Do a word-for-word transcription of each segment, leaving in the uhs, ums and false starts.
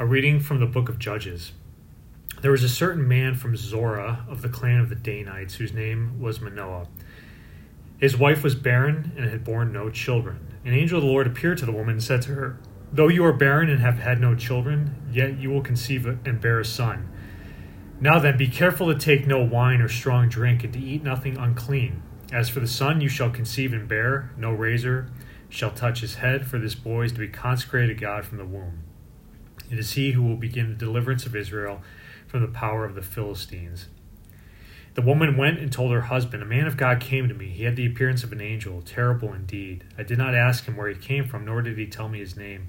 A reading from the book of Judges. There was a certain man from Zorah of the clan of the Danites, whose name was Manoah. His wife was barren and had borne no children. An angel of the Lord appeared to the woman and said to her, "Though you are barren and have had no children, yet you will conceive and bear a son. Now then, be careful to take no wine or strong drink, and to eat nothing unclean. As for the son, you shall conceive and bear, no razor shall touch his head, for this boy is to be consecrated to God from the womb. It is he who will begin the deliverance of Israel from the power of the Philistines." The woman went and told her husband, "A man of God came to me. He had the appearance of an angel, terrible indeed. I did not ask him where he came from, nor did he tell me his name.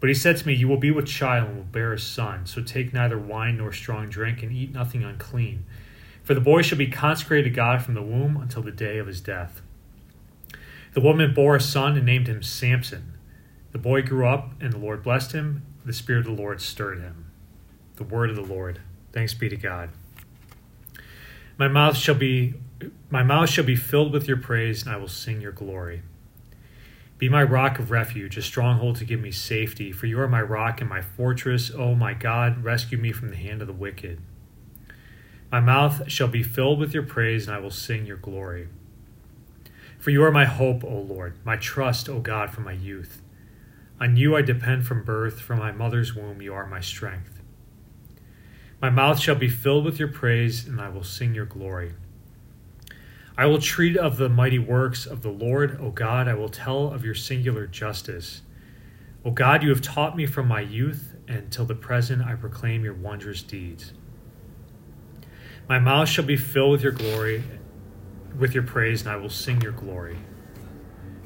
But he said to me, 'You will be with child and will bear a son. So take neither wine nor strong drink, and eat nothing unclean. For the boy shall be consecrated to God from the womb until the day of his death.' The woman bore a son and named him Samson. The boy grew up, and the Lord blessed him. The Spirit of the Lord stirred him." The word of the Lord. Thanks be to God. My mouth shall be my mouth shall be filled with your praise, and I will sing your glory. Be my rock of refuge, a stronghold to give me safety, for you are my rock and my fortress. O my God, rescue me from the hand of the wicked. My mouth shall be filled with your praise, and I will sing your glory. For you are my hope, O Lord, my trust, O God, from my youth. On you I depend from birth, from my mother's womb you are my strength. My mouth shall be filled with your praise, and I will sing your glory. I will treat of the mighty works of the Lord, O God. I will tell of your singular justice. O God, you have taught me from my youth, and till the present I proclaim your wondrous deeds. My mouth shall be filled with your glory, with your praise, and I will sing your glory.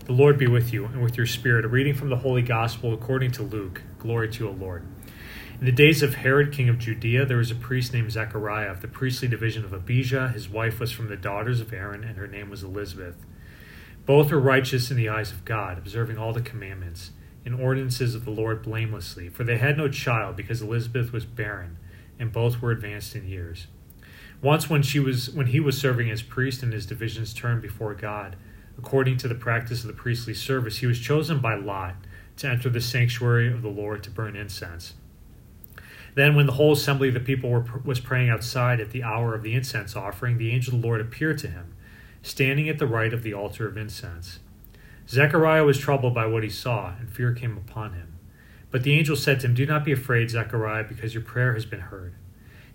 The Lord be with you, and with your spirit. A reading from the Holy Gospel according to Luke. Glory to you, O Lord. In the days of Herod, king of Judea, there was a priest named Zechariah of the priestly division of Abijah. His wife was from the daughters of Aaron, and her name was Elizabeth. Both were righteous in the eyes of God, observing all the commandments and ordinances of the Lord blamelessly. For they had no child, because Elizabeth was barren, and both were advanced in years. Once when she was when he was serving as priest in his division's term before God, according to the practice of the priestly service, he was chosen by lot to enter the sanctuary of the Lord to burn incense. Then when the whole assembly of the people were, was praying outside at the hour of the incense offering, the angel of the Lord appeared to him, standing at the right of the altar of incense. Zechariah was troubled by what he saw, and fear came upon him. But the angel said to him, "Do not be afraid, Zechariah, because your prayer has been heard.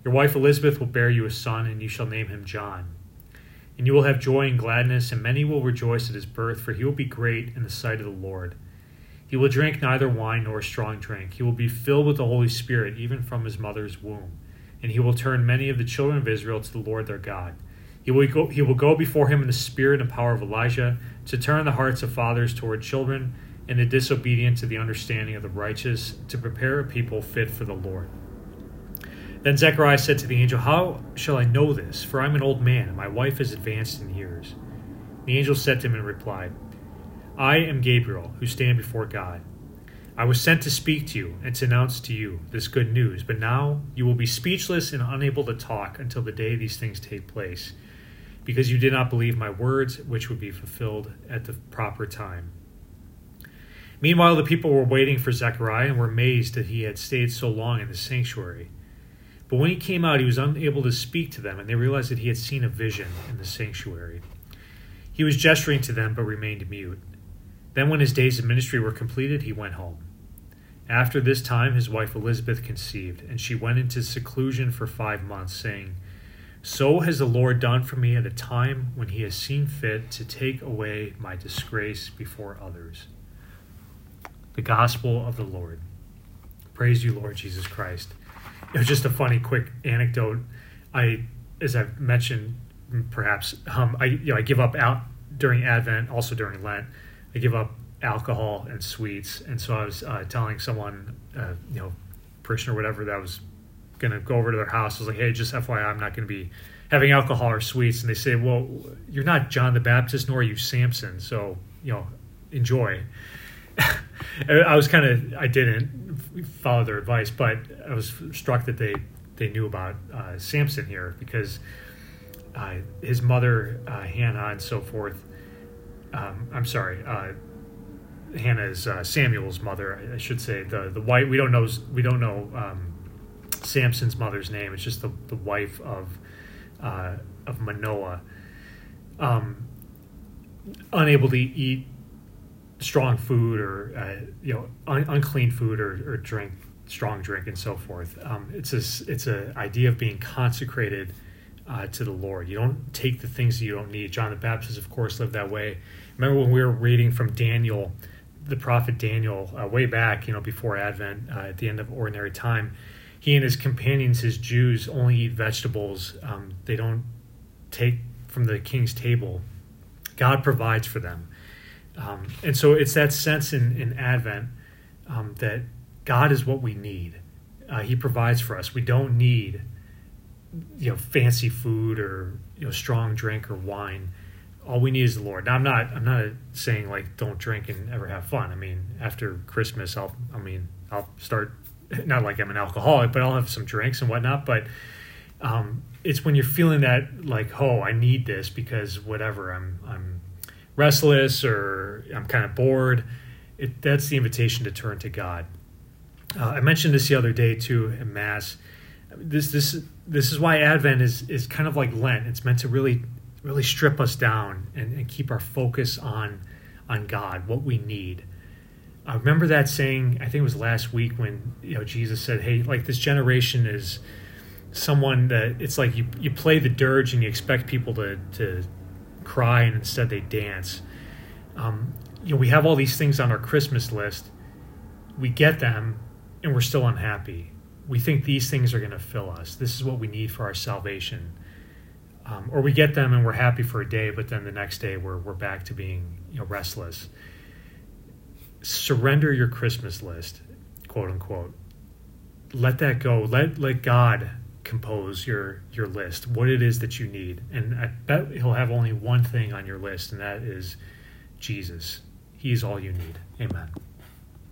Your wife Elizabeth will bear you a son, and you shall name him John. And you will have joy and gladness, and many will rejoice at his birth, for he will be great in the sight of the Lord. He will drink neither wine nor strong drink. He will be filled with the Holy Spirit, even from his mother's womb. And he will turn many of the children of Israel to the Lord their God. He will go, he will go before him in the spirit and power of Elijah, to turn the hearts of fathers toward children, and the disobedient to the understanding of the righteous, to prepare a people fit for the Lord." Then Zechariah said to the angel, "How shall I know this? For I am an old man, and my wife is advanced in years." The angel said to him and replied, "I am Gabriel, who stand before God. I was sent to speak to you and to announce to you this good news, but now you will be speechless and unable to talk until the day these things take place, because you did not believe my words, which would be fulfilled at the proper time." Meanwhile, the people were waiting for Zechariah and were amazed that he had stayed so long in the sanctuary. But when he came out, he was unable to speak to them, and they realized that he had seen a vision in the sanctuary. He was gesturing to them, but remained mute. Then when his days of ministry were completed, he went home. After this time, his wife Elizabeth conceived, and she went into seclusion for five months, saying, "So has the Lord done for me at a time when he has seen fit to take away my disgrace before others." The Gospel of the Lord. Praise you, Lord Jesus Christ. It was just a funny, quick anecdote. I, as I've mentioned, perhaps um, I, you know, I give up out during Advent, also during Lent. I give up alcohol and sweets, and so I was uh, telling someone, uh, you know, parishioner or whatever, that I was gonna go over to their house. I was like, "Hey, just F Y I, I'm not gonna be having alcohol or sweets." And they say, "Well, you're not John the Baptist, nor are you Samson, so you know, enjoy." I was kind of, I didn't follow their advice, but I was struck that they, they knew about uh, Samson here, because uh, his mother, uh, Hannah, and so forth, um, I'm sorry, uh, Hannah is uh, Samuel's mother, I should say. The the wife, we don't know we don't know um, Samson's mother's name. It's just the, the wife of uh, of Manoah, um, unable to eat strong food or uh, you know un- unclean food or, or drink strong drink and so forth. Um, it's a it's a idea of being consecrated Uh, to the Lord. You don't take the things that you don't need. John the Baptist, of course, lived that way. Remember when we were reading from Daniel, the prophet Daniel, uh, way back, you know, before Advent, uh, at the end of ordinary time, he and his companions, his Jews, only eat vegetables. Um, they don't take from the king's table. God provides for them. Um, and so it's that sense in, in Advent um, that God is what we need. Uh, he provides for us. We don't need you know, fancy food or, you know, strong drink or wine. All we need is the Lord. Now, I'm not, I'm not saying like, don't drink and ever have fun. I mean, after Christmas, I'll, I mean, I'll start, not like I'm an alcoholic, but I'll have some drinks and whatnot. But um, it's when you're feeling that like, oh, I need this because whatever, I'm, I'm restless or I'm kind of bored. It, that's the invitation to turn to God. Uh, I mentioned this the other day too, in Mass. This this this is why Advent is, is kind of like Lent. It's meant to really really strip us down and, and keep our focus on on God, what we need. I remember that saying, I think it was last week when you know Jesus said, "Hey, like this generation is someone that it's like you you play the dirge and you expect people to to cry and instead they dance." Um, you know, we have all these things on our Christmas list. We get them and we're still unhappy. We think these things are going to fill us. This is what we need for our salvation. Um, or we get them and we're happy for a day, but then the next day we're we're back to being you know, restless. Surrender your Christmas list, quote unquote. Let that go. Let let God compose your your list, what it is that you need. And I bet he'll have only one thing on your list, and that is Jesus. He is all you need. Amen.